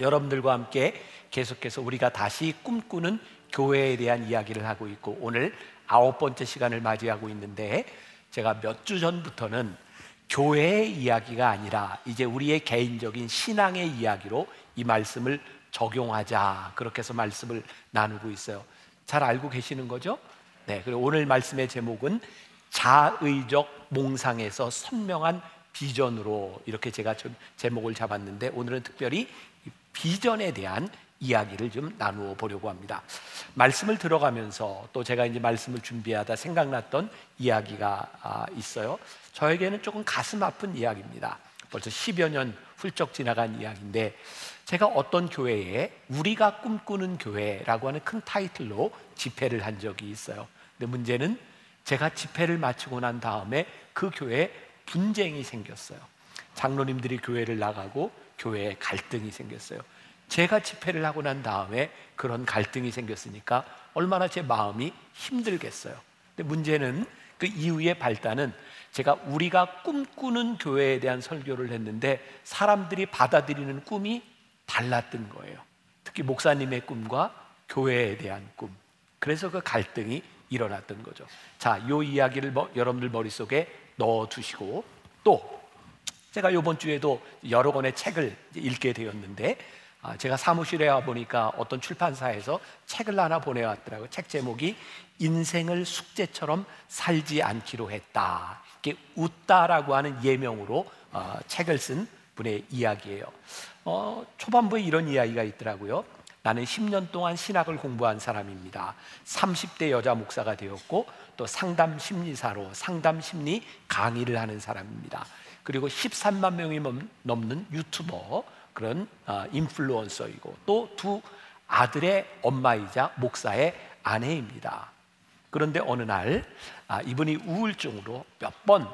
여러분들과 함께 계속해서 우리가 다시 꿈꾸는 교회에 대한 이야기를 하고 있고 오늘 9번째 시간을 맞이하고 있는데, 제가 몇 주 전부터는 교회의 이야기가 아니라 이제 우리의 개인적인 신앙의 이야기로 이 말씀을 적용하자, 그렇게 해서 말씀을 나누고 있어요. 잘 알고 계시는 거죠? 네, 그리고 오늘 말씀의 제목은 자의적 몽상에서 선명한 비전으로, 이렇게 제가 좀 제목을 잡았는데 오늘은 특별히 비전에 대한 이야기를 좀 나누어 보려고 합니다. 말씀을 들어가면서 또 제가 이제 말씀을 준비하다 생각났던 이야기가 있어요. 저에게는 조금 가슴 아픈 이야기입니다. 벌써 10여 년 훌쩍 지나간 이야기인데, 제가 어떤 교회에 우리가 꿈꾸는 교회라고 하는 큰 타이틀로 집회를 한 적이 있어요. 근데 문제는 제가 집회를 마치고 난 다음에 그 교회에 분쟁이 생겼어요. 장로님들이 교회를 나가고 교회에 갈등이 생겼어요. 제가 집회를 하고 난 다음에 그런 갈등이 생겼으니까 얼마나 제 마음이 힘들겠어요. 근데 문제는 그 이후의 발단은 제가 우리가 꿈꾸는 교회에 대한 설교를 했는데 사람들이 받아들이는 꿈이 달랐던 거예요. 특히 목사님의 꿈과 교회에 대한 꿈. 그래서 그 갈등이 일어났던 거죠. 자, 요 이야기를 여러분들 머릿속에 넣어두시고, 또 제가 요번 주에도 여러 권의 책을 읽게 되었는데, 제가 사무실에 와보니까 어떤 출판사에서 책을 하나 보내왔더라고요. 책 제목이 인생을 숙제처럼 살지 않기로 했다. 이게 웃다라고 하는 예명으로 책을 쓴 분의 이야기예요. 초반부에 이런 이야기가 있더라고요. 나는 10년 동안 신학을 공부한 사람입니다. 30대 여자 목사가 되었고 또 상담 심리사로 상담 심리 강의를 하는 사람입니다. 그리고 13만 명이 넘는 유튜버, 그런 인플루언서이고 또 2 아들의 엄마이자 목사의 아내입니다. 그런데 어느 날 이분이 우울증으로 몇 번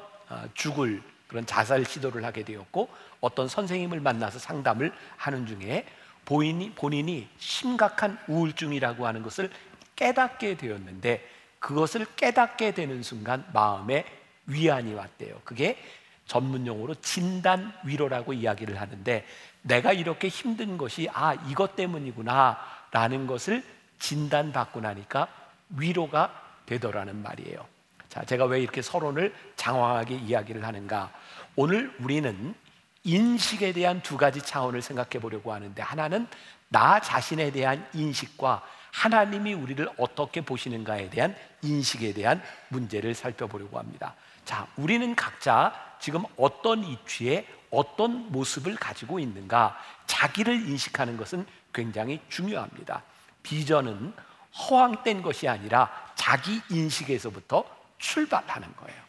죽을 그런 자살 시도를 하게 되었고, 어떤 선생님을 만나서 상담을 하는 중에 본인이 심각한 우울증이라고 하는 것을 깨닫게 되었는데, 그것을 깨닫게 되는 순간 마음에 위안이 왔대요. 그게 전문 용어로 진단 위로라고 이야기를 하는데, 내가 이렇게 힘든 것이 이것 때문이구나 라는 것을 진단받고 나니까 위로가 되더라는 말이에요. 자, 제가 왜 이렇게 서론을 장황하게 이야기를 하는가? 오늘 우리는 인식에 대한 2가지 차원을 생각해 보려고 하는데, 하나는 나 자신에 대한 인식과 하나님이 우리를 어떻게 보시는가에 대한 인식에 대한 문제를 살펴보려고 합니다. 자, 우리는 각자 지금 어떤 위치에 어떤 모습을 가지고 있는가, 자기를 인식하는 것은 굉장히 중요합니다. 비전은 허황된 것이 아니라 자기 인식에서부터 출발하는 거예요.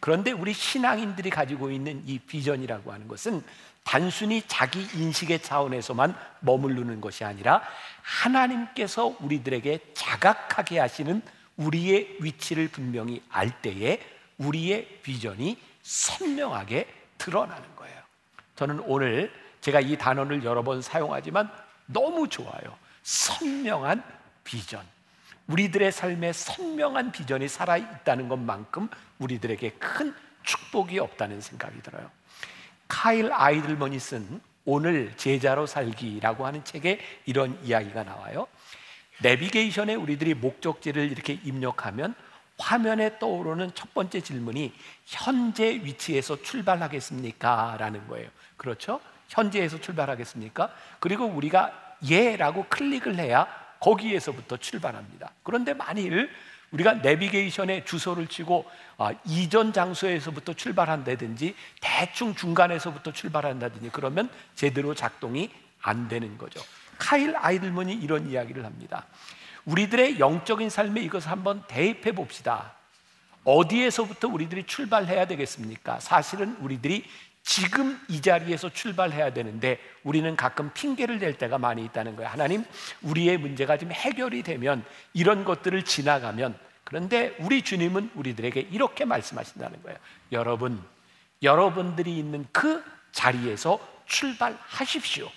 그런데 우리 신앙인들이 가지고 있는 이 비전이라고 하는 것은 단순히 자기 인식의 차원에서만 머무르는 것이 아니라 하나님께서 우리들에게 자각하게 하시는 우리의 위치를 분명히 알 때에 우리의 비전이 선명하게 드러나는 거예요. 저는 오늘 제가 이 단어를 여러 번 사용하지만 너무 좋아요. 선명한 비전. 우리들의 삶에 선명한 비전이 살아있다는 것만큼 우리들에게 큰 축복이 없다는 생각이 들어요. 카일 아이들먼이 쓴 오늘 제자로 살기라고 하는 책에 이런 이야기가 나와요. 내비게이션에 우리들이 목적지를 이렇게 입력하면 화면에 떠오르는 첫 번째 질문이 현재 위치에서 출발하겠습니까? 라는 거예요. 그렇죠? 현재에서 출발하겠습니까? 그리고 우리가 예 라고 클릭을 해야 거기에서부터 출발합니다. 그런데 만일 우리가 내비게이션에 주소를 치고 이전 장소에서부터 출발한다든지 대충 중간에서부터 출발한다든지 그러면 제대로 작동이 안 되는 거죠. 카일 아이들먼이 이런 이야기를 합니다. 우리들의 영적인 삶에 이것을 한번 대입해 봅시다. 어디에서부터 우리들이 출발해야 되겠습니까? 사실은 우리들이 지금 이 자리에서 출발해야 되는데 우리는 가끔 핑계를 댈 때가 많이 있다는 거예요. 하나님, 우리의 문제가 지금 해결이 되면, 이런 것들을 지나가면. 그런데 우리 주님은 우리들에게 이렇게 말씀하신다는 거예요. 여러분, 여러분들이 있는 그 자리에서 출발하십시오.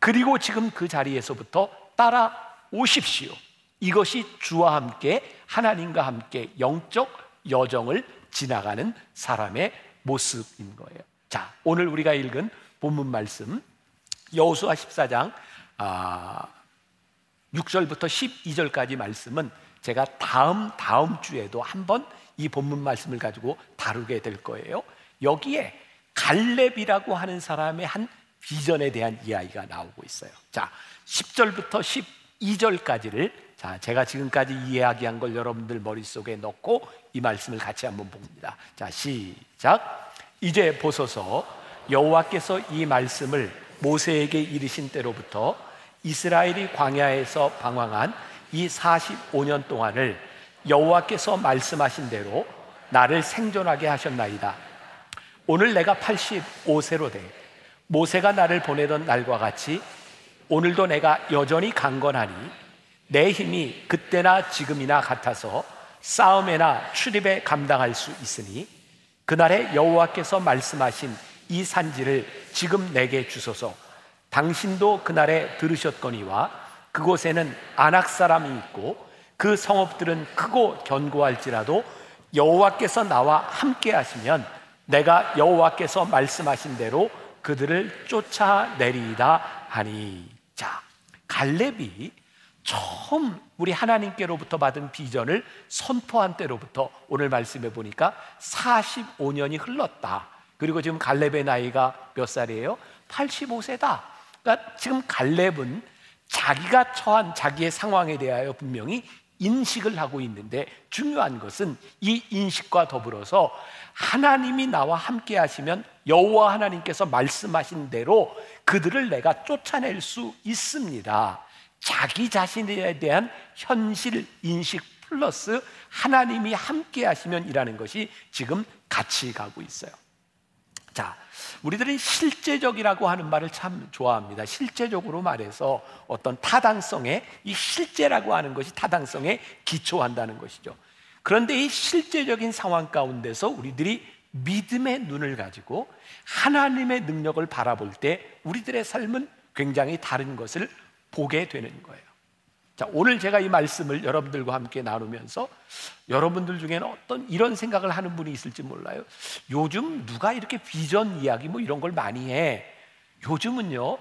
그리고 지금 그 자리에서부터 따라오십시오. 이것이 주와 함께, 하나님과 함께 영적 여정을 지나가는 사람의 모습인 거예요. 자, 오늘 우리가 읽은 본문 말씀 여호수아 14장 6절부터 12절까지 말씀은 제가 다음 주에도 한번 이 본문 말씀을 가지고 다루게 될 거예요. 여기에 갈렙이라고 하는 사람의 한 비전에 대한 이야기가 나오고 있어요. 자, 10절부터 12절까지를 제가 지금까지 이야기한 걸 여러분들 머릿속에 넣고 이 말씀을 같이 한번 봅니다. 자, 시작. 이제 보소서, 여호와께서 이 말씀을 모세에게 이르신 때로부터 이스라엘이 광야에서 방황한 이 45년 동안을 여호와께서 말씀하신 대로 나를 생존하게 하셨나이다. 오늘 내가 85세로 돼 모세가 나를 보내던 날과 같이 오늘도 내가 여전히 강건하니 내 힘이 그때나 지금이나 같아서 싸움에나 출입에 감당할 수 있으니 그날에 여호와께서 말씀하신 이 산지를 지금 내게 주소서. 당신도 그날에 들으셨거니와 그곳에는 아낙 사람이 있고 그 성읍들은 크고 견고할지라도 여호와께서 나와 함께 하시면 내가 여호와께서 말씀하신 대로 그들을 쫓아내리이다 하니. 자, 갈렙이 처음 우리 하나님께로부터 받은 비전을 선포한 때로부터 오늘 말씀해 보니까 45년이 흘렀다. 그리고 지금 갈렙의 나이가 몇 살이에요? 85세다. 그러니까 지금 갈렙은 자기가 처한 자기의 상황에 대하여 분명히 인식을 하고 있는데, 중요한 것은 이 인식과 더불어서 하나님이 나와 함께 하시면 여호와 하나님께서 말씀하신 대로 그들을 내가 쫓아낼 수 있습니다. 자기 자신에 대한 현실 인식 플러스 하나님이 함께 하시면 이라는 것이 지금 같이 가고 있어요. 자, 우리들은 실제적이라고 하는 말을 참 좋아합니다. 실제적으로 말해서 어떤 타당성에, 이 실제라고 하는 것이 타당성에 기초한다는 것이죠. 그런데 이 실제적인 상황 가운데서 우리들이 믿음의 눈을 가지고 하나님의 능력을 바라볼 때 우리들의 삶은 굉장히 다른 것을 보게 되는 거예요. 자, 오늘 제가 이 말씀을 여러분들과 함께 나누면서 여러분들 중에는 어떤 이런 생각을 하는 분이 있을지 몰라요. 요즘 누가 이렇게 비전 이야기 뭐 이런 걸 많이 해. 요즘은요,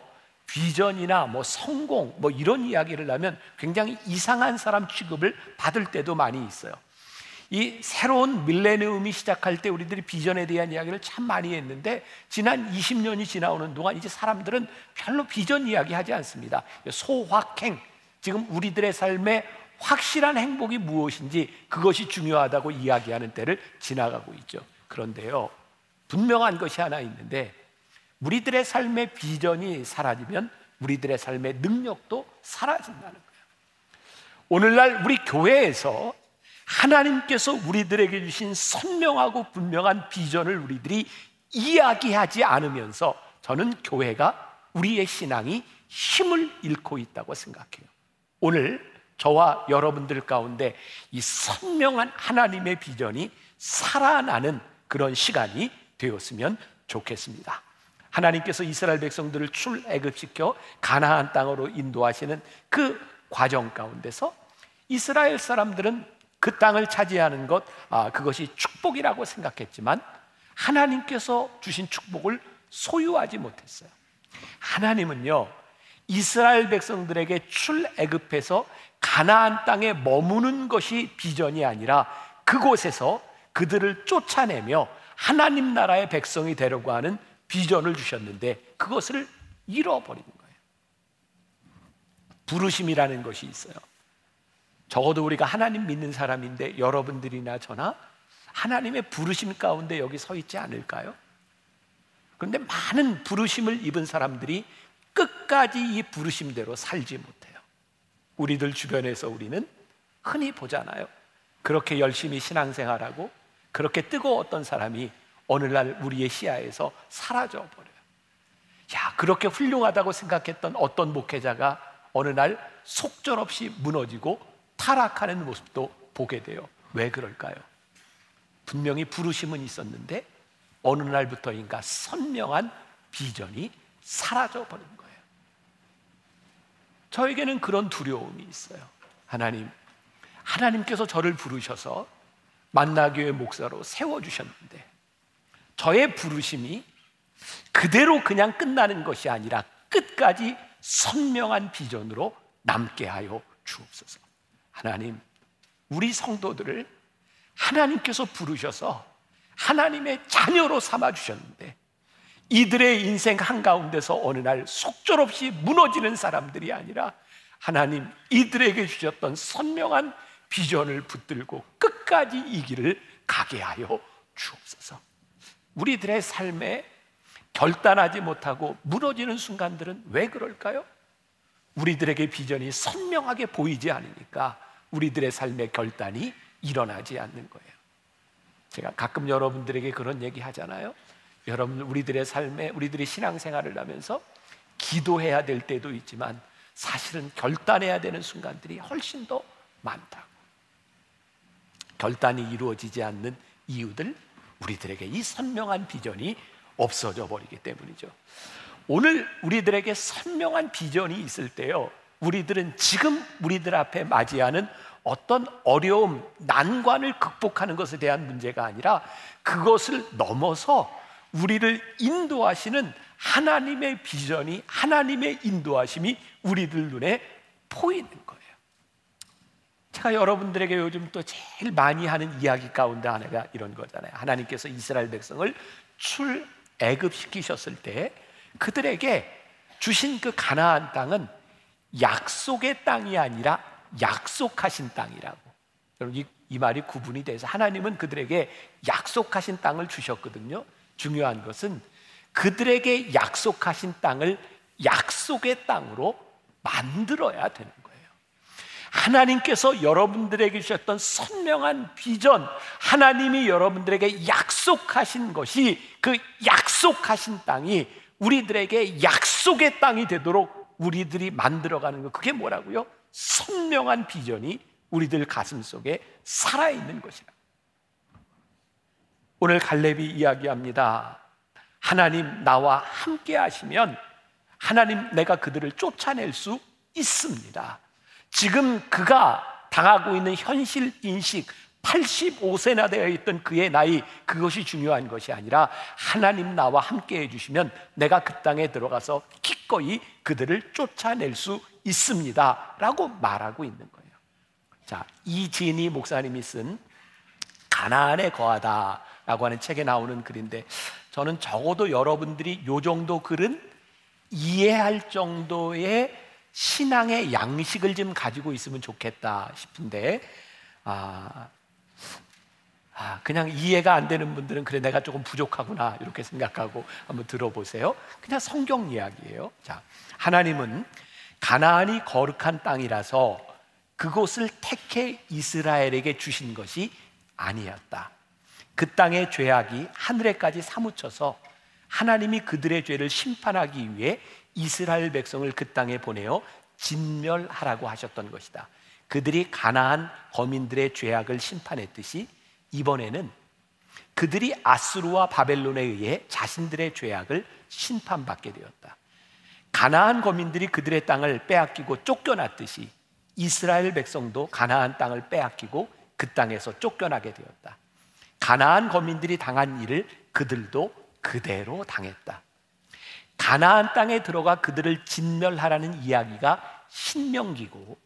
비전이나 뭐 성공 뭐 이런 이야기를 하면 굉장히 이상한 사람 취급을 받을 때도 많이 있어요. 이 새로운 밀레니엄이 시작할 때 우리들이 비전에 대한 이야기를 참 많이 했는데 지난 20년이 지나오는 동안 이제 사람들은 별로 비전 이야기 하지 않습니다. 소확행, 지금 우리들의 삶의 확실한 행복이 무엇인지 그것이 중요하다고 이야기하는 때를 지나가고 있죠. 그런데요, 분명한 것이 하나 있는데 우리들의 삶의 비전이 사라지면 우리들의 삶의 능력도 사라진다는 거예요. 오늘날 우리 교회에서 하나님께서 우리들에게 주신 선명하고 분명한 비전을 우리들이 이야기하지 않으면서 저는 교회가, 우리의 신앙이 힘을 잃고 있다고 생각해요. 오늘 저와 여러분들 가운데 이 선명한 하나님의 비전이 살아나는 그런 시간이 되었으면 좋겠습니다. 하나님께서 이스라엘 백성들을 출애굽시켜 가나안 땅으로 인도하시는 그 과정 가운데서 이스라엘 사람들은 그 땅을 차지하는 것, 그것이 축복이라고 생각했지만 하나님께서 주신 축복을 소유하지 못했어요. 하나님은요, 이스라엘 백성들에게 출애굽해서 가나안 땅에 머무는 것이 비전이 아니라 그곳에서 그들을 쫓아내며 하나님 나라의 백성이 되려고 하는 비전을 주셨는데 그것을 잃어버리는 거예요. 부르심이라는 것이 있어요. 적어도 우리가 하나님 믿는 사람인데 여러분들이나 저나 하나님의 부르심 가운데 여기 서 있지 않을까요? 그런데 많은 부르심을 입은 사람들이 끝까지 이 부르심대로 살지 못해요. 우리들 주변에서 우리는 흔히 보잖아요. 그렇게 열심히 신앙생활하고 그렇게 뜨거웠던 사람이 어느 날 우리의 시야에서 사라져 버려요. 야, 그렇게 훌륭하다고 생각했던 어떤 목회자가 어느 날 속절없이 무너지고 타락하는 모습도 보게 돼요. 왜 그럴까요? 분명히 부르심은 있었는데 어느 날부터인가 선명한 비전이 사라져 버린 거예요. 저에게는 그런 두려움이 있어요. 하나님께서 저를 부르셔서 만나교회 목사로 세워주셨는데 저의 부르심이 그대로 그냥 끝나는 것이 아니라 끝까지 선명한 비전으로 남게 하여 주옵소서. 하나님, 우리 성도들을 하나님께서 부르셔서 하나님의 자녀로 삼아주셨는데 이들의 인생 한가운데서 어느 날 속절없이 무너지는 사람들이 아니라 하나님 이들에게 주셨던 선명한 비전을 붙들고 끝까지 이 길을 가게 하여 주옵소서. 우리들의 삶에 결단하지 못하고 무너지는 순간들은 왜 그럴까요? 우리들에게 비전이 선명하게 보이지 않으니까 우리들의 삶의 결단이 일어나지 않는 거예요. 제가 가끔 여러분들에게 그런 얘기 하잖아요. 여러분, 우리들의 삶에, 우리들의 신앙생활을 하면서 기도해야 될 때도 있지만 사실은 결단해야 되는 순간들이 훨씬 더 많다고. 결단이 이루어지지 않는 이유들, 우리들에게 이 선명한 비전이 없어져 버리기 때문이죠. 오늘 우리들에게 선명한 비전이 있을 때요, 우리들은 지금 우리들 앞에 맞이하는 어떤 어려움, 난관을 극복하는 것에 대한 문제가 아니라 그것을 넘어서 우리를 인도하시는 하나님의 비전이, 하나님의 인도하심이 우리들 눈에 보이는 거예요. 제가 여러분들에게 요즘 또 제일 많이 하는 이야기 가운데 하나가 이런 거잖아요. 하나님께서 이스라엘 백성을 출애굽시키셨을 때 그들에게 주신 그 가나안 땅은 약속의 땅이 아니라 약속하신 땅이라고. 여러분, 이 말이 구분이 돼서 하나님은 그들에게 약속하신 땅을 주셨거든요. 중요한 것은 그들에게 약속하신 땅을 약속의 땅으로 만들어야 되는 거예요. 하나님께서 여러분들에게 주셨던 선명한 비전, 하나님이 여러분들에게 약속하신 것이, 그 약속하신 땅이 우리들에게 약속의 땅이 되도록 우리들이 만들어가는 거, 그게 뭐라고요? 선명한 비전이 우리들 가슴 속에 살아있는 것이라. 오늘 갈렙이 이야기합니다. 하나님 나와 함께 하시면 하나님 내가 그들을 쫓아낼 수 있습니다. 지금 그가 당하고 있는 현실 인식, 85세나 되어 있던 그의 나이, 그것이 중요한 것이 아니라 하나님 나와 함께 해주시면 내가 그 땅에 들어가서 기꺼이 그들을 쫓아낼 수 있습니다 라고 말하고 있는 거예요. 자, 이진희 목사님이 쓴 가나안에 거하다 라고 하는 책에 나오는 글인데, 저는 적어도 여러분들이 요 정도 글은 이해할 정도의 신앙의 양식을 좀 가지고 있으면 좋겠다 싶은데, 그냥 이해가 안 되는 분들은 그래 내가 조금 부족하구나 이렇게 생각하고 한번 들어보세요. 그냥 성경 이야기예요. 자, 하나님은 가나안이 거룩한 땅이라서 그곳을 택해 이스라엘에게 주신 것이 아니었다. 그 땅의 죄악이 하늘에까지 사무쳐서 하나님이 그들의 죄를 심판하기 위해 이스라엘 백성을 그 땅에 보내어 진멸하라고 하셨던 것이다. 그들이 가나안 거민들의 죄악을 심판했듯이 이번에는 그들이 아수르와 바벨론에 의해 자신들의 죄악을 심판받게 되었다. 가나안 거민들이 그들의 땅을 빼앗기고 쫓겨났듯이 이스라엘 백성도 가나안 땅을 빼앗기고 그 땅에서 쫓겨나게 되었다. 가나안 거민들이 당한 일을 그들도 그대로 당했다. 가나안 땅에 들어가 그들을 진멸하라는 이야기가 신명기고,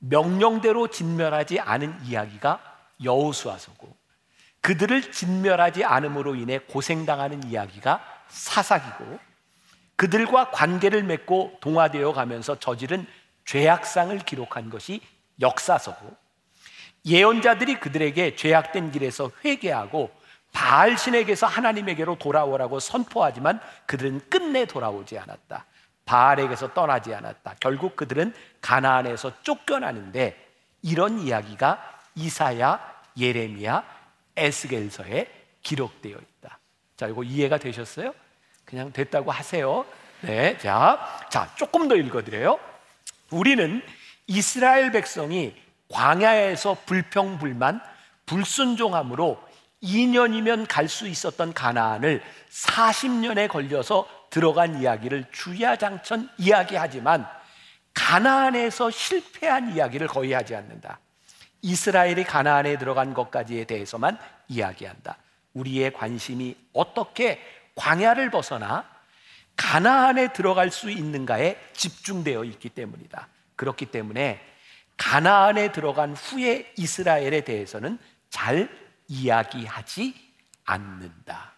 명령대로 진멸하지 않은 이야기가 여호수아서고, 그들을 진멸하지 않음으로 인해 고생당하는 이야기가 사사기고, 그들과 관계를 맺고 동화되어 가면서 저지른 죄악상을 기록한 것이 역사서고, 예언자들이 그들에게 죄악된 길에서 회개하고 바알신에게서 하나님에게로 돌아오라고 선포하지만 그들은 끝내 돌아오지 않았다. 바알에게서 떠나지 않았다. 결국 그들은 가나안에서 쫓겨나는데, 이런 이야기가 이사야, 예레미야, 에스겔서에 기록되어 있다. 자, 이거 이해가 되셨어요? 그냥 됐다고 하세요. 네, 자, 조금 더 읽어드려요. 우리는 이스라엘 백성이 광야에서 불평불만, 불순종함으로 2년이면 갈 수 있었던 가나안을 40년에 걸려서 들어간 이야기를 주야장천 이야기하지만 가나안에서 실패한 이야기를 거의 하지 않는다. 이스라엘이 가나안에 들어간 것까지에 대해서만 이야기한다. 우리의 관심이 어떻게 광야를 벗어나 가나안에 들어갈 수 있는가에 집중되어 있기 때문이다. 그렇기 때문에 가나안에 들어간 후에 이스라엘에 대해서는 잘 이야기하지 않는다.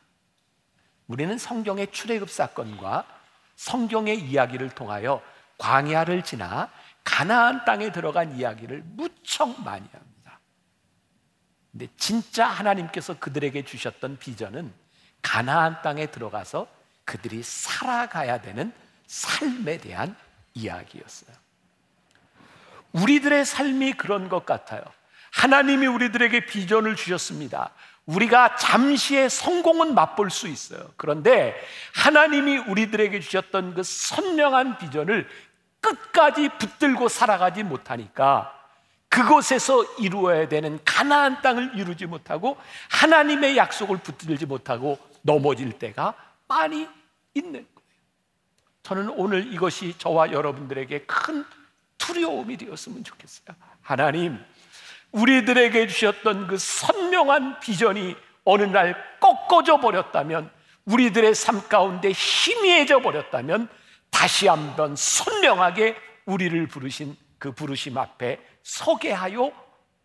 우리는 성경의 출애굽 사건과 성경의 이야기를 통하여 광야를 지나 가나안 땅에 들어간 이야기를 무척 많이 합니다. 근데 진짜 하나님께서 그들에게 주셨던 비전은 가나안 땅에 들어가서 그들이 살아가야 되는 삶에 대한 이야기였어요. 우리들의 삶이 그런 것 같아요. 하나님이 우리들에게 비전을 주셨습니다. 우리가 잠시의 성공은 맛볼 수 있어요. 그런데 하나님이 우리들에게 주셨던 그 선명한 비전을 끝까지 붙들고 살아가지 못하니까 그곳에서 이루어야 되는 가나안 땅을 이루지 못하고 하나님의 약속을 붙들지 못하고 넘어질 때가 많이 있는 거예요. 저는 오늘 이것이 저와 여러분들에게 큰 두려움이 되었으면 좋겠어요. 하나님, 우리들에게 주셨던 그 선명한 비전이 어느 날 꺾어져 버렸다면, 우리들의 삶 가운데 희미해져 버렸다면, 다시 한번 선명하게 우리를 부르신 그 부르심 앞에 서게 하여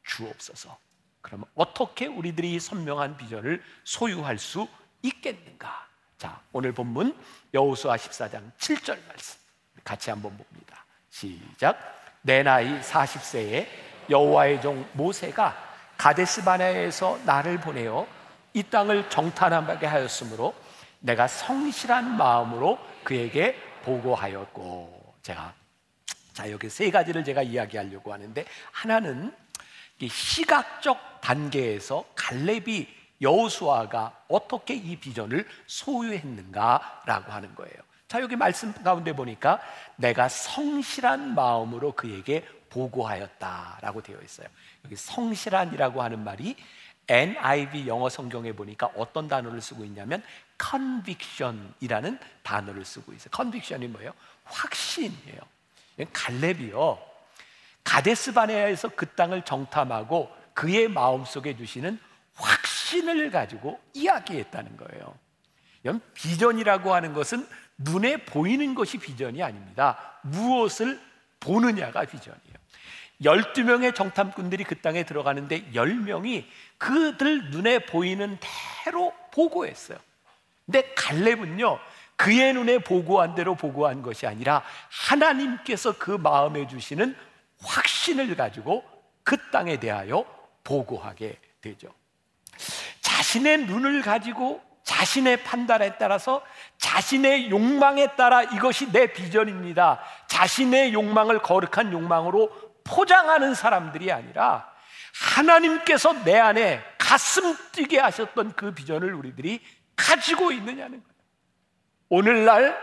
주옵소서. 그러면 어떻게 우리들이 이 선명한 비전을 소유할 수 있겠는가? 자, 오늘 본문 여호수아 14장 7절 말씀 같이 한번 봅니다. 시작. 내 나이 40세에 여호와의 종 모세가 가데스바네에서 나를 보내어 이 땅을 정탐하게 하였으므로 내가 성실한 마음으로 그에게 보고하였고. 자, 여기 세 가지를 제가 이야기하려고 하는데, 하나는 이 시각적 단계에서 갈렙이, 여호수아가 어떻게 이 비전을 소유했는가라고 하는 거예요. 자, 여기 말씀 가운데 보니까 내가 성실한 마음으로 그에게 보고하였다라고 되어 있어요. 여기 성실한이라고 하는 말이 NIV 영어 성경에 보니까 어떤 단어를 쓰고 있냐면 conviction이라는 단어를 쓰고 있어요. conviction이 뭐예요? 확신이에요. 갈렙이요, 가데스바네아에서 그 땅을 정탐하고 그의 마음속에 주시는 확신을 가지고 이야기했다는 거예요. 비전이라고 하는 것은 눈에 보이는 것이 비전이 아닙니다. 무엇을 보느냐가 비전이에요. 12명의 정탐꾼들이 그 땅에 들어가는데 10명이 그들 눈에 보이는 대로 보고했어요. 근데 갈렙은요, 그의 눈에 보고한 대로 보고한 것이 아니라 하나님께서 그 마음에 주시는 확신을 가지고 그 땅에 대하여 보고하게 되죠. 자신의 눈을 가지고 자신의 판단에 따라서, 자신의 욕망에 따라 이것이 내 비전입니다, 자신의 욕망을 거룩한 욕망으로 포장하는 사람들이 아니라 하나님께서 내 안에 가슴 뛰게 하셨던 그 비전을 우리들이 가지고 있느냐는 거예요. 오늘날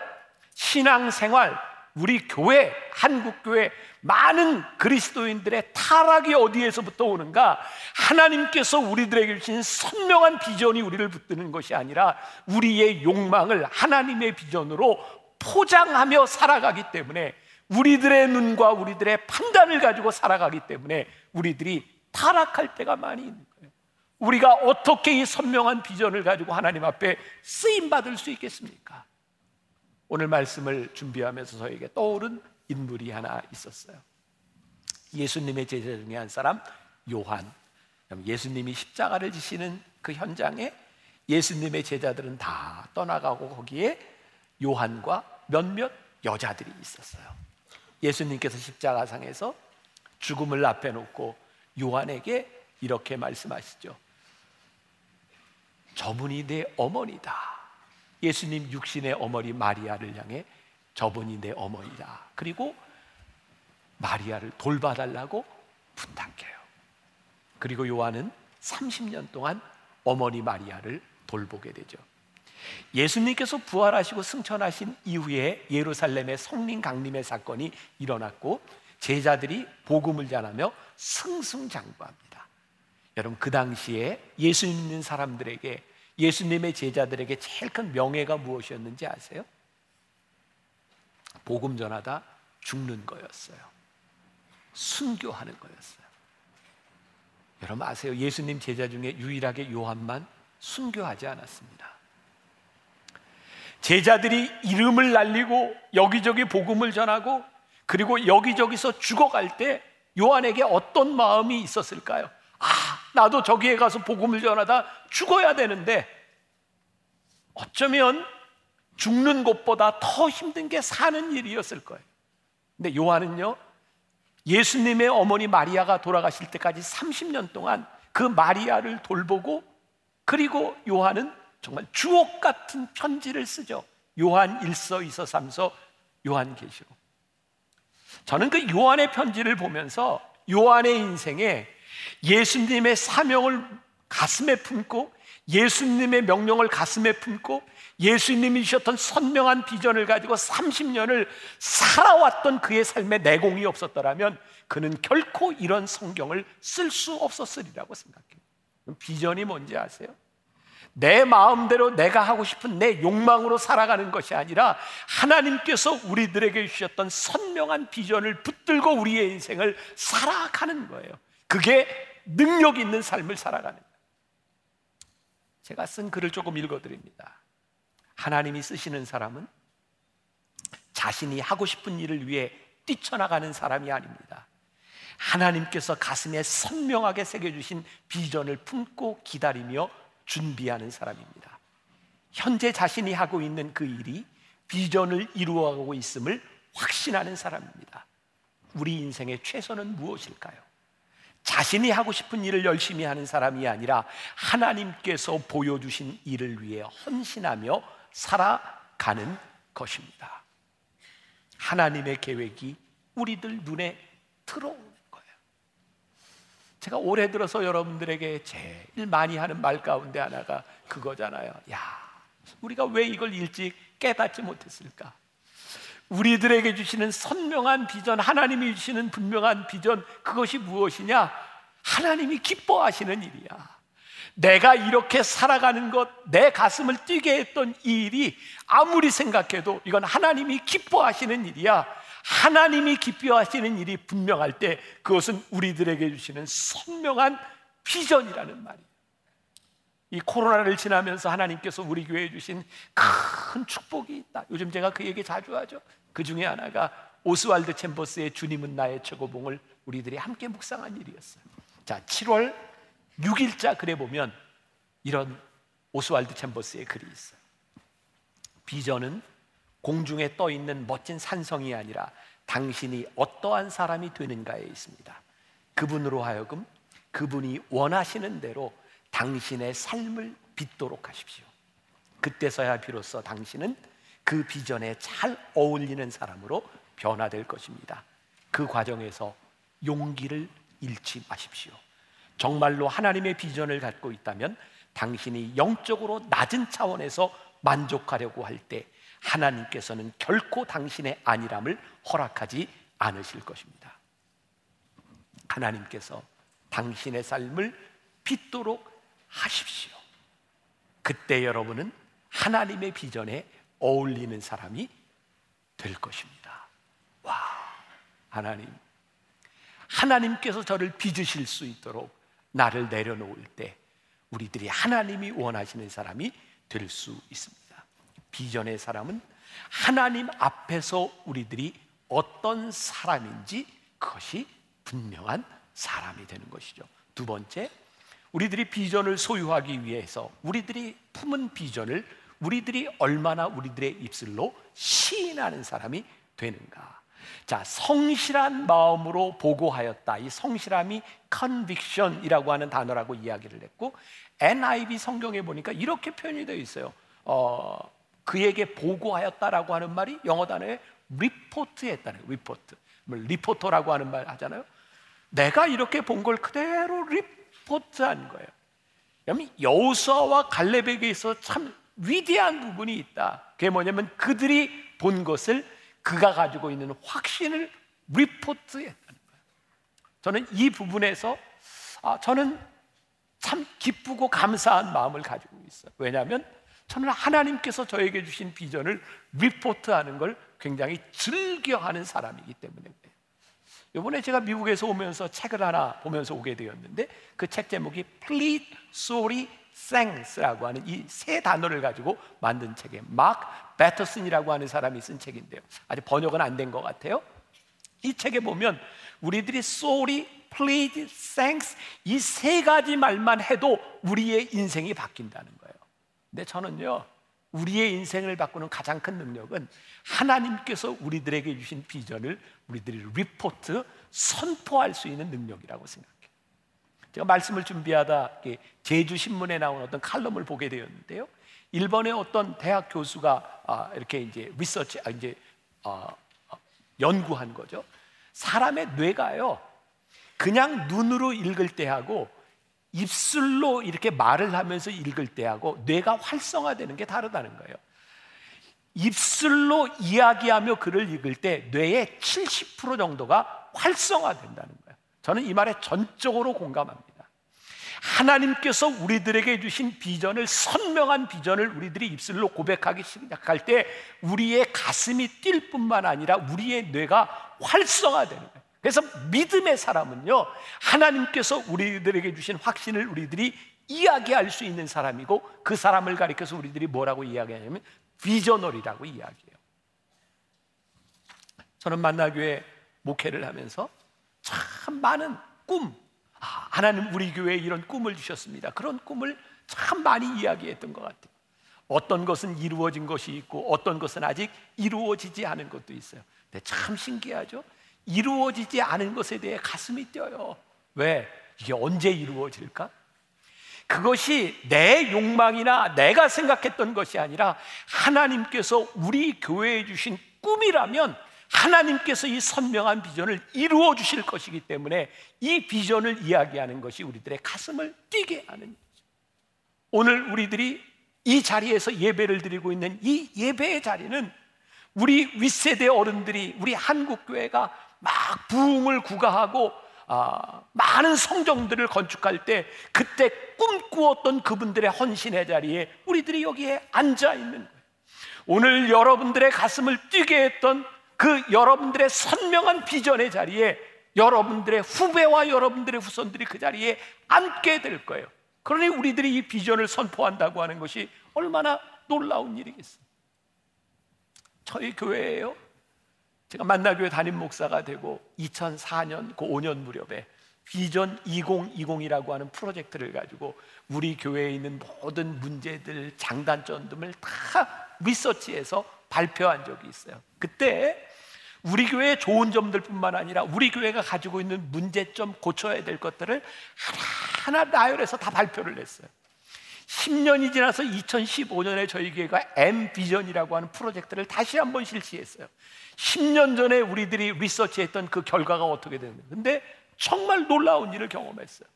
신앙생활, 우리 교회, 한국교회 많은 그리스도인들의 타락이 어디에서부터 오는가? 하나님께서 우리들에게 주신 선명한 비전이 우리를 붙드는 것이 아니라 우리의 욕망을 하나님의 비전으로 포장하며 살아가기 때문에, 우리들의 눈과 우리들의 판단을 가지고 살아가기 때문에 우리들이 타락할 때가 많이 있는 거예요. 우리가 어떻게 이 선명한 비전을 가지고 하나님 앞에 쓰임받을 수 있겠습니까? 오늘 말씀을 준비하면서 저에게 떠오른 인물이 하나 있었어요. 예수님의 제자 중에 한 사람, 요한. 예수님이 십자가를 지시는 그 현장에 예수님의 제자들은 다 떠나가고 거기에 요한과 몇몇 여자들이 있었어요. 예수님께서 십자가상에서 죽음을 앞에 놓고 요한에게 이렇게 말씀하시죠. 저분이 내 어머니다. 예수님 육신의 어머니 마리아를 향해 저분이 내 어머니다, 그리고 마리아를 돌봐달라고 부탁해요. 그리고 요한은 30년 동안 어머니 마리아를 돌보게 되죠. 예수님께서 부활하시고 승천하신 이후에 예루살렘의 성령 강림의 사건이 일어났고 제자들이 복음을 전하며 승승장구합니다. 여러분, 그 당시에 예수 믿는 사람들에게, 예수님의 제자들에게 제일 큰 명예가 무엇이었는지 아세요? 복음 전하다 죽는 거였어요. 순교하는 거였어요. 여러분 아세요? 예수님 제자 중에 유일하게 요한만 순교하지 않았습니다. 제자들이 이름을 날리고 여기저기 복음을 전하고 그리고 여기저기서 죽어갈 때 요한에게 어떤 마음이 있었을까요? 아, 나도 저기에 가서 복음을 전하다 죽어야 되는데, 어쩌면 죽는 것보다 더 힘든 게 사는 일이었을 거예요. 근데 요한은요, 예수님의 어머니 마리아가 돌아가실 때까지 30년 동안 그 마리아를 돌보고, 그리고 요한은 정말 주옥 같은 편지를 쓰죠. 요한 1서, 2서, 3서, 요한계시록. 저는 그 요한의 편지를 보면서 요한의 인생에 예수님의 사명을 가슴에 품고, 예수님의 명령을 가슴에 품고, 예수님이 주셨던 선명한 비전을 가지고 30년을 살아왔던 그의 삶에 내공이 없었더라면 그는 결코 이런 성경을 쓸 수 없었으리라고 생각해요. 비전이 뭔지 아세요? 내 마음대로 내가 하고 싶은 내 욕망으로 살아가는 것이 아니라 하나님께서 우리들에게 주셨던 선명한 비전을 붙들고 우리의 인생을 살아가는 거예요. 그게 능력 있는 삶을 살아가는 거예요. 제가 쓴 글을 조금 읽어드립니다. 하나님이 쓰시는 사람은 자신이 하고 싶은 일을 위해 뛰쳐나가는 사람이 아닙니다. 하나님께서 가슴에 선명하게 새겨주신 비전을 품고 기다리며 준비하는 사람입니다. 현재 자신이 하고 있는 그 일이 비전을 이루어가고 있음을 확신하는 사람입니다. 우리 인생의 최선은 무엇일까요? 자신이 하고 싶은 일을 열심히 하는 사람이 아니라 하나님께서 보여주신 일을 위해 헌신하며 살아가는 것입니다. 하나님의 계획이 우리들 눈에 들어오는 거예요. 제가 올해 들어서 여러분들에게 제일 많이 하는 말 가운데 하나가 그거잖아요. 우리가 왜 이걸 일찍 깨닫지 못했을까? 우리들에게 주시는 선명한 비전, 하나님이 주시는 분명한 비전, 그것이 무엇이냐? 하나님이 기뻐하시는 일이야. 내가 이렇게 살아가는 것, 내 가슴을 뛰게 했던 이 일이 아무리 생각해도 이건 하나님이 기뻐하시는 일이야. 하나님이 기뻐하시는 일이 분명할 때 그것은 우리들에게 주시는 선명한 비전이라는 말이야. 이 코로나를 지나면서 하나님께서 우리 교회에 주신 큰 축복이 있다. 요즘 제가 그 얘기 자주 하죠. 그 중에 하나가 오스왈드 챔버스의 주님은 나의 최고봉을 우리들이 함께 묵상한 일이었어요. 자, 7월 6일자 글에 보면 이런 오스왈드 챔버스의 글이 있어요. 비전은 공중에 떠 있는 멋진 산성이 아니라 당신이 어떠한 사람이 되는가에 있습니다. 그분으로 하여금 그분이 원하시는 대로 당신의 삶을 빚도록 하십시오. 그때서야 비로소 당신은 그 비전에 잘 어울리는 사람으로 변화될 것입니다. 그 과정에서 용기를 잃지 마십시오. 정말로 하나님의 비전을 갖고 있다면 당신이 영적으로 낮은 차원에서 만족하려고 할 때 하나님께서는 결코 당신의 안일함을 허락하지 않으실 것입니다. 하나님께서 당신의 삶을 빚도록 하십시오. 그때 여러분은 하나님의 비전에 어울리는 사람이 될 것입니다. 와, 하나님께서 저를 빚으실 수 있도록 나를 내려놓을 때 우리들이 하나님이 원하시는 사람이 될 수 있습니다. 비전의 사람은 하나님 앞에서 우리들이 어떤 사람인지 그것이 분명한 사람이 되는 것이죠. 두 번째, 우리들이 비전을 소유하기 위해서 우리들이 품은 비전을 우리들이 얼마나 우리들의 입술로 시인하는 사람이 되는가. 자, 성실한 마음으로 보고하였다. 이 성실함이 conviction이라고 하는 단어라고 이야기를 했고, NIV 성경에 보니까 이렇게 표현이 되어 있어요. 그에게 보고하였다라고 하는 말이 영어 단어에 리포트했다는 거예요. 리포트. 리포터라고 하는 말 하잖아요. 내가 이렇게 본 걸 그대로 리포트한 거예요. 그러면 여호수아와 갈렙에게 있어서 참 위대한 부분이 있다. 그게 뭐냐면 그들이 본 것을 그가 가지고 있는 확신을 리포트했다는 거예요. 저는 이 부분에서 저는 참 기쁘고 감사한 마음을 가지고 있어요. 왜냐하면 저는 하나님께서 저에게 주신 비전을 리포트하는 걸 굉장히 즐겨하는 사람이기 때문에. 이번에 제가 미국에서 오면서 책을 하나 보면서 오게 되었는데 그 책 제목이 Plead, Sorry, Thanks라고 하는 이 세 단어를 가지고 만든 책에 마크 배터슨이라고 하는 사람이 쓴 책인데요, 아직 번역은 안 된 것 같아요. 이 책에 보면 우리들이 sorry, plead, thanks 이 세 가지 말만 해도 우리의 인생이 바뀐다는 거예요. 근데 저는요, 우리의 인생을 바꾸는 가장 큰 능력은 하나님께서 우리들에게 주신 비전을 우리들이 리포트, 선포할 수 있는 능력이라고 생각해요. 제가 말씀을 준비하다 제주신문에 나온 어떤 칼럼을 보게 되었는데요, 일본의 어떤 대학 교수가 이렇게 이제 리서치, 연구한 거죠. 사람의 뇌가요, 그냥 눈으로 읽을 때하고 입술로 이렇게 말을 하면서 읽을 때하고 뇌가 활성화되는 게 다르다는 거예요. 입술로 이야기하며 글을 읽을 때 뇌의 70% 정도가 활성화된다는 거예요. 저는 이 말에 전적으로 공감합니다. 하나님께서 우리들에게 주신 비전을, 선명한 비전을 우리들이 입술로 고백하기 시작할 때 우리의 가슴이 뛸 뿐만 아니라 우리의 뇌가 활성화되는 거예요. 그래서 믿음의 사람은요, 하나님께서 우리들에게 주신 확신을 우리들이 이야기할 수 있는 사람이고, 그 사람을 가리켜서 우리들이 뭐라고 이야기하냐면 비저널이라고 이야기해요. 저는 만나교회 목회를 하면서 참 많은 꿈, 하나님 우리 교회에 이런 꿈을 주셨습니다, 그런 꿈을 참 많이 이야기했던 것 같아요. 어떤 것은 이루어진 것이 있고 어떤 것은 아직 이루어지지 않은 것도 있어요. 근데 참 신기하죠? 이루어지지 않은 것에 대해 가슴이 뛰어요. 왜? 이게 언제 이루어질까? 그것이 내 욕망이나 내가 생각했던 것이 아니라 하나님께서 우리 교회에 주신 꿈이라면 하나님께서 이 선명한 비전을 이루어 주실 것이기 때문에 이 비전을 이야기하는 것이 우리들의 가슴을 뛰게 하는 거죠. 오늘 우리들이 이 자리에서 예배를 드리고 있는 이 예배의 자리는 우리 윗세대 어른들이 우리 한국교회가 막 부흥을 구가하고 많은 성전들을 건축할 때 그때 꿈꾸었던 그분들의 헌신의 자리에 우리들이 여기에 앉아있는 거예요. 오늘 여러분들의 가슴을 뛰게 했던 그 여러분들의 선명한 비전의 자리에 여러분들의 후배와 여러분들의 후손들이 그 자리에 앉게 될 거예요. 그러니 우리들이 이 비전을 선포한다고 하는 것이 얼마나 놀라운 일이겠어요. 저희 교회에요, 제가 만나교회 담임 목사가 되고 2004년, 그 5년 무렵에 비전 2020이라고 하는 프로젝트를 가지고 우리 교회에 있는 모든 문제들, 장단점 등을 다 리서치해서 발표한 적이 있어요. 그때 우리 교회의 좋은 점들 뿐만 아니라 우리 교회가 가지고 있는 문제점, 고쳐야 될 것들을 하나하나 나열해서 다 발표를 했어요. 10년이 지나서 2015년에 저희 교회가 M비전이라고 하는 프로젝트를 다시 한번 실시했어요. 10년 전에 우리들이 리서치했던 그 결과가 어떻게 됐는지, 근데 정말 놀라운 일을 경험했어요.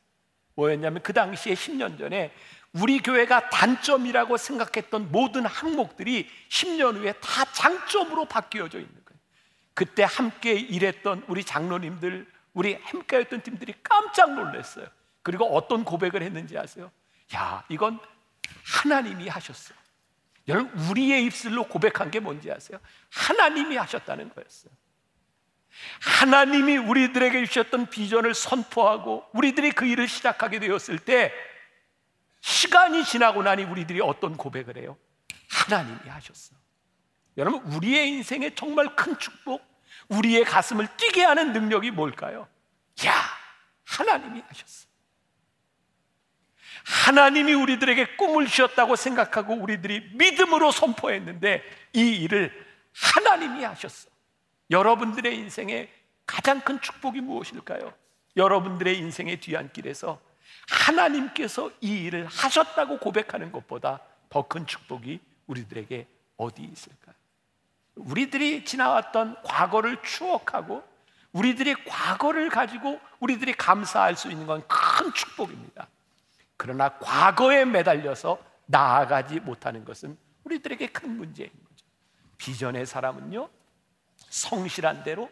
뭐였냐면 그 당시에 10년 전에 우리 교회가 단점이라고 생각했던 모든 항목들이 10년 후에 다 장점으로 바뀌어져 있는 거예요. 그때 함께 일했던 우리 장로님들, 우리 함께했던 팀들이 깜짝 놀랐어요. 그리고 어떤 고백을 했는지 아세요? 야, 이건 하나님이 하셨어. 여러분, 우리의 입술로 고백한 게 뭔지 아세요? 하나님이 하셨다는 거였어요. 하나님이 우리들에게 주셨던 비전을 선포하고 우리들이 그 일을 시작하게 되었을 때 시간이 지나고 나니 우리들이 어떤 고백을 해요? 하나님이 하셨어. 여러분, 우리의 인생에 정말 큰 축복, 우리의 가슴을 뛰게 하는 능력이 뭘까요? 야, 하나님이 하셨어. 하나님이 우리들에게 꿈을 주셨다고 생각하고 우리들이 믿음으로 선포했는데 이 일을 하나님이 하셨어. 여러분들의 인생의 가장 큰 축복이 무엇일까요? 여러분들의 인생의 뒤안길에서 하나님께서 이 일을 하셨다고 고백하는 것보다 더 큰 축복이 우리들에게 어디 있을까요? 우리들이 지나왔던 과거를 추억하고 우리들의 과거를 가지고 우리들이 감사할 수 있는 건 큰 축복입니다. 그러나 과거에 매달려서 나아가지 못하는 것은 우리들에게 큰 문제인 거죠. 비전의 사람은요, 성실한 대로,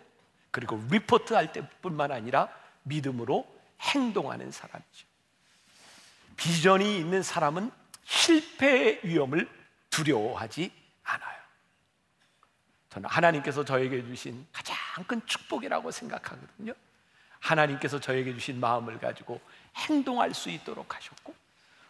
그리고 리포트할 때뿐만 아니라 믿음으로 행동하는 사람이죠. 비전이 있는 사람은 실패의 위험을 두려워하지 않아요. 저는 하나님께서 저에게 주신 가장 큰 축복이라고 생각하거든요. 하나님께서 저에게 주신 마음을 가지고 행동할 수 있도록 하셨고,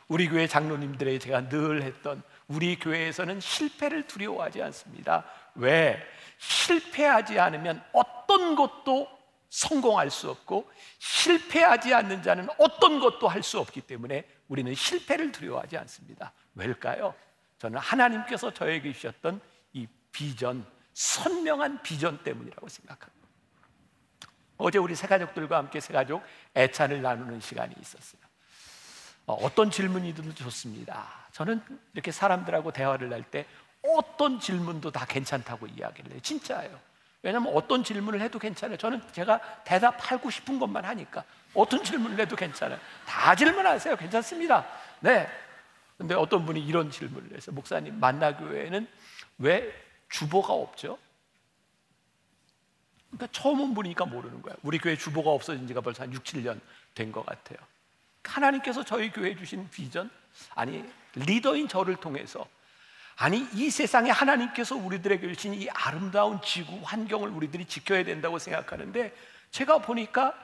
우리 교회 장로님들에게 제가 늘 했던, 우리 교회에서는 실패를 두려워하지 않습니다. 왜? 실패하지 않으면 어떤 것도 성공할 수 없고, 실패하지 않는 자는 어떤 것도 할 수 없기 때문에 우리는 실패를 두려워하지 않습니다. 왜일까요? 저는 하나님께서 저에게 주셨던 이 비전, 선명한 비전 때문이라고 생각합니다. 어제 우리 새가족들과 함께 새가족 애찬을 나누는 시간이 있었어요. 어떤 질문이든 좋습니다. 저는 이렇게 사람들하고 대화를 할 때 어떤 질문도 다 괜찮다고 이야기를 해요. 진짜예요. 왜냐하면 어떤 질문을 해도 괜찮아요. 저는 제가 대답하고 싶은 것만 하니까 어떤 질문을 해도 괜찮아요. 다 질문하세요. 괜찮습니다. 네. 근데 어떤 분이 이런 질문을 해서, 목사님, 만나교회에는 왜 주보가 없죠? 그러니까 처음 온 분이니까 모르는 거야. 우리 교회 주보가 없어진 지가 벌써 한 6, 7년 된 것 같아요. 하나님께서 저희 교회에 주신 비전, 아니 리더인 저를 통해서, 아니 이 세상에 하나님께서 우리들에게 주신 이 아름다운 지구 환경을 우리들이 지켜야 된다고 생각하는데, 제가 보니까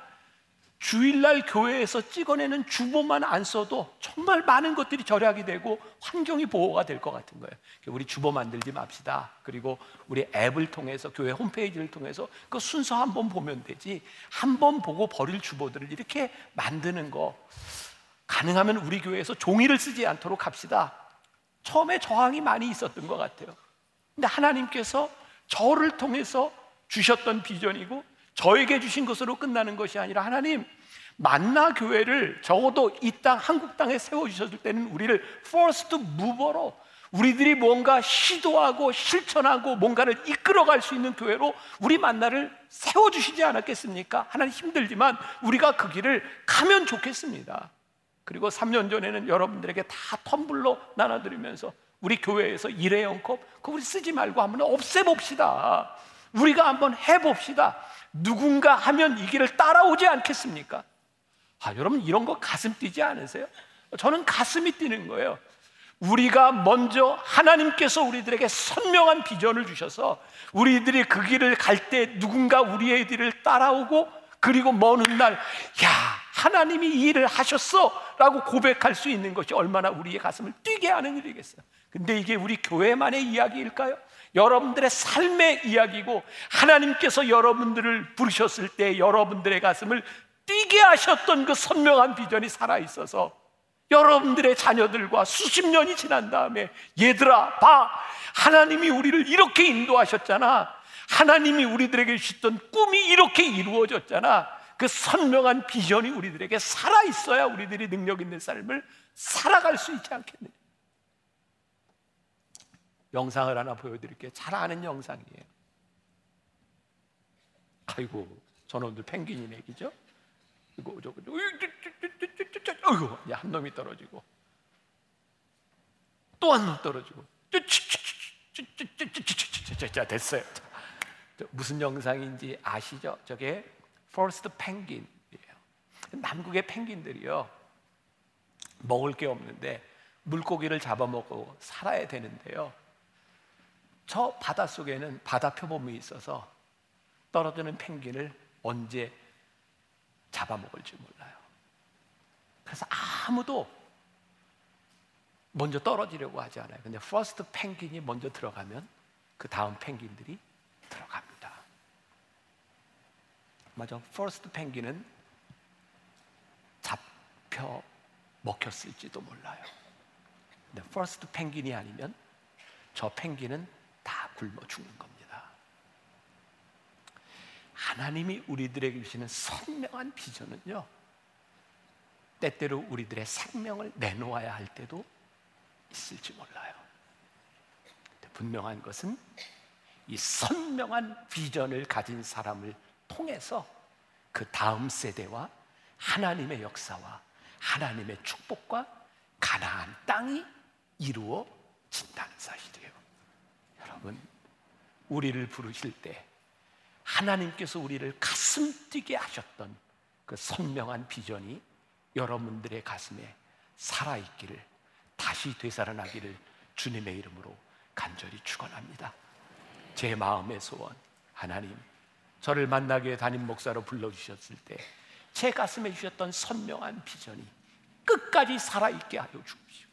주일날 교회에서 찍어내는 주보만 안 써도 정말 많은 것들이 절약이 되고 환경이 보호가 될 것 같은 거예요. 우리 주보 만들지 맙시다. 그리고 우리 앱을 통해서, 교회 홈페이지를 통해서 그 순서 한번 보면 되지, 한번 보고 버릴 주보들을 이렇게 만드는 거, 가능하면 우리 교회에서 종이를 쓰지 않도록 합시다. 처음에 저항이 많이 있었던 것 같아요. 근데 하나님께서 저를 통해서 주셨던 비전이고, 저에게 주신 것으로 끝나는 것이 아니라, 하나님 만나 교회를 적어도 이 땅, 한국 땅에 세워주셨을 때는 우리를 first mover로, 우리들이 뭔가 시도하고 실천하고 뭔가를 이끌어갈 수 있는 교회로 우리 만나를 세워주시지 않았겠습니까? 하나님 힘들지만 우리가 그 길을 가면 좋겠습니다. 그리고 3년 전에는 여러분들에게 다 텀블러 나눠드리면서, 우리 교회에서 일회용 컵 그거 우리 쓰지 말고 한번 없애봅시다. 우리가 한번 해봅시다. 누군가 하면 이 길을 따라오지 않겠습니까? 아, 여러분 이런 거 가슴 뛰지 않으세요? 저는 가슴이 뛰는 거예요. 우리가 먼저, 하나님께서 우리들에게 선명한 비전을 주셔서 우리들이 그 길을 갈 때 누군가 우리의 길을 따라오고, 그리고 먼 훗날 야, 하나님이 이 일을 하셨어 라고 고백할 수 있는 것이 얼마나 우리의 가슴을 뛰게 하는 일이겠어요. 근데 이게 우리 교회만의 이야기일까요? 여러분들의 삶의 이야기고, 하나님께서 여러분들을 부르셨을 때 여러분들의 가슴을 뛰게 하셨던 그 선명한 비전이 살아있어서, 여러분들의 자녀들과 수십 년이 지난 다음에, 얘들아 봐, 하나님이 우리를 이렇게 인도하셨잖아, 하나님이 우리들에게 주셨던 꿈이 이렇게 이루어졌잖아, 그 선명한 비전이 우리들에게 살아있어야 우리들이 능력 있는 삶을 살아갈 수 있지 않겠느냐. 영상을 하나 보여드릴게요. 잘 아는 영상이에요. 아이고, 저놈들 펭귄이네, 그죠? 이거 저거, 아이고, 한 놈이 떨어지고, 또 한 놈 떨어지고, 자 됐어요. 무슨 영상인지 아시죠? 저게 퍼스트 펭귄이에요. 남극의 펭귄들이요, 먹을 게 없는데 물고기를 잡아먹고 살아야 되는데요, 저 바닷속에는 바다 표범이 있어서 떨어지는 펭귄을 언제 잡아먹을지 몰라요. 그래서 아무도 먼저 떨어지려고 하지 않아요. 근데 퍼스트 펭귄이 먼저 들어가면 그 다음 펭귄들이 들어갑니다. 맞아, 퍼스트 펭귄은 잡혀 먹혔을지도 몰라요. 근데 퍼스트 펭귄이 아니면 저 펭귄은 다 굶어 죽는 겁니다. 하나님이 우리들에게 주시는 선명한 비전은요, 때때로 우리들의 생명을 내놓아야 할 때도 있을지 몰라요. 분명한 것은, 이 선명한 비전을 가진 사람을 통해서 그 다음 세대와 하나님의 역사와 하나님의 축복과 가나안 땅이 이루어진다는 사실이에요. 여러분, 우리를 부르실 때 하나님께서 우리를 가슴 뛰게 하셨던 그 선명한 비전이 여러분들의 가슴에 살아있기를, 다시 되살아나기를 주님의 이름으로 간절히 축원합니다. 제 마음의 소원, 하나님, 저를 만나교회 담임 목사로 불러주셨을 때 제 가슴에 주셨던 선명한 비전이 끝까지 살아있게 하여 주옵시오.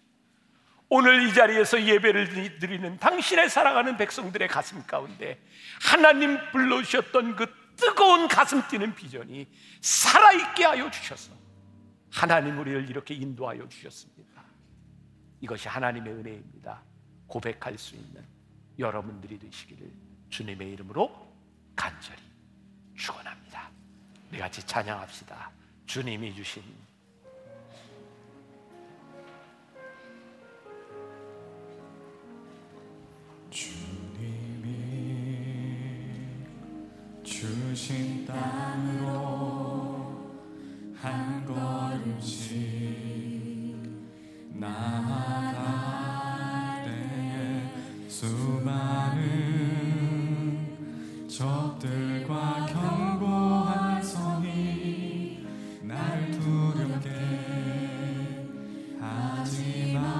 오늘 이 자리에서 예배를 드리는 당신의 사랑하는 백성들의 가슴 가운데 하나님 불러주셨던 그 뜨거운 가슴 뛰는 비전이 살아있게 하여 주셔서 하나님 우리를 이렇게 인도하여 주셨습니다. 이것이 하나님의 은혜입니다. 고백할 수 있는 여러분들이 되시기를 주님의 이름으로 간절히 축원합니다. 우리 같이 찬양합시다. 주님이 주신 땅으로 한 걸음씩 나아갈 때에 수많은 적들과 견고한 성이 날 두렵게 하지만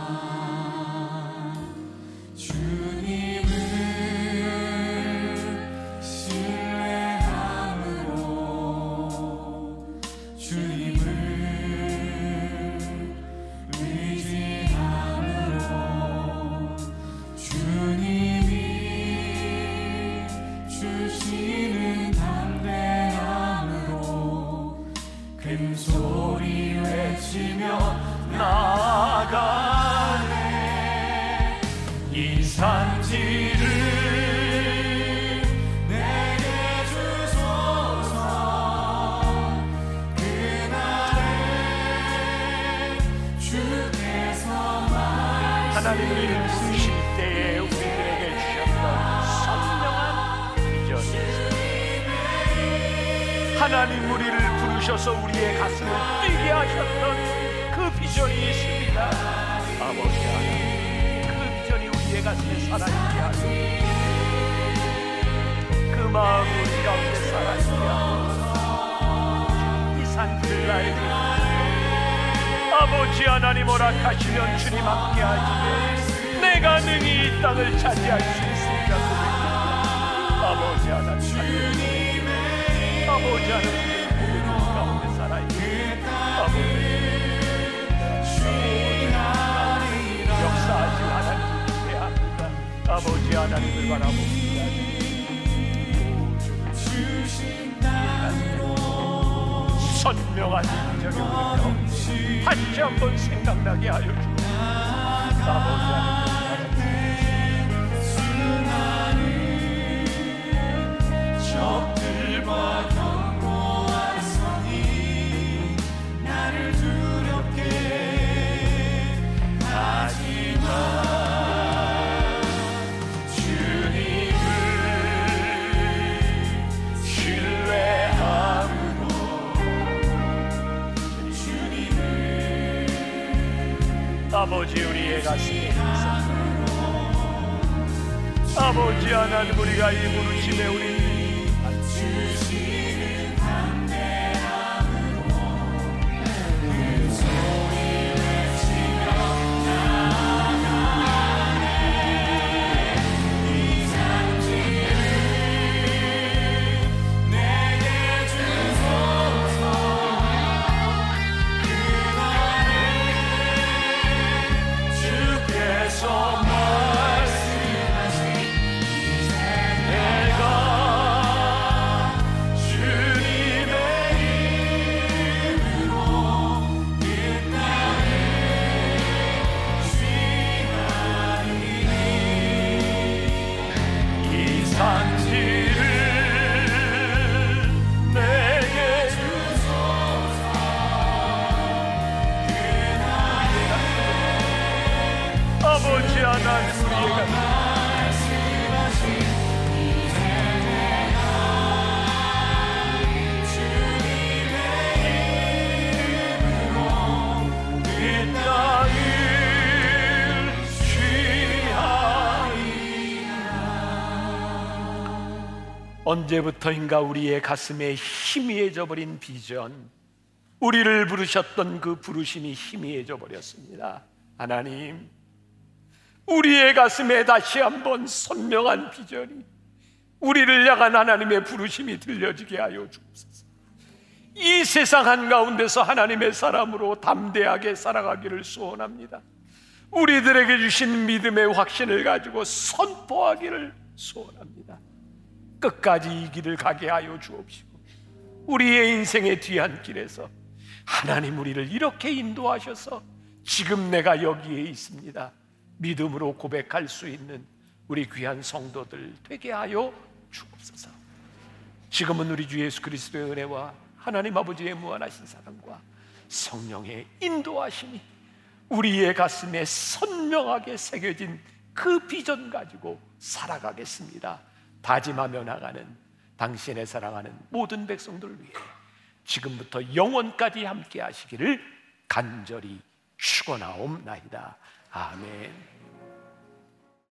주님을 하나님 우리를 부르셔서 우리의 가슴을 뛰게 하셨던 그 비전이 있습니다. 아버지 하나님, 그 비전이 우리의 가슴에 살아있게 하소서. 그 마음이 우리 가운데 살아있게 하소서. 이 산길 나의 아버지 하나님 허락하시면 주님 함께 하시되 내가 능히 이 땅을 차지할 수 있으리라. 아버지 하나님, 아버지 하나님 우리 가운데 살아있는 아버지 역사하신 하나님 대합니다. 아버지 하나님을 바라봅니다. 선명한 기적이 우리 가운데 다시 한번 생각나게 하여 주옵소서. 아버지 하나님 적들과 아버지 우리의 가슴에 있었소. 아버지 하나님 우리가 이 부르심에 우리 주시는 담대함으로 그 소리 외치며 나가네 이 산지를 내게 주소서. 그날에 주께서 언제부터인가 우리의 가슴에 희미해져 버린 비전, 우리를 부르셨던 그 부르심이 희미해져 버렸습니다. 하나님, 우리의 가슴에 다시 한번 선명한 비전이, 우리를 향한 하나님의 부르심이 들려지게 하여 주옵소서. 이 세상 한가운데서 하나님의 사람으로 담대하게 살아가기를 소원합니다. 우리들에게 주신 믿음의 확신을 가지고 선포하기를 소원합니다. 끝까지 이 길을 가게 하여 주옵시고, 우리의 인생의 뒤안길에서 하나님 우리를 이렇게 인도하셔서 지금 내가 여기에 있습니다, 믿음으로 고백할 수 있는 우리 귀한 성도들 되게 하여 주옵소서. 지금은 우리 주 예수 그리스도의 은혜와 하나님 아버지의 무한하신 사랑과 성령의 인도하심이 우리의 가슴에 선명하게 새겨진 그 비전 가지고 살아가겠습니다. 다짐하며 나가는 당신의 사랑하는 모든 백성들 위해 지금부터 영원까지 함께 하시기를 간절히 축원하옵나이다. 아멘.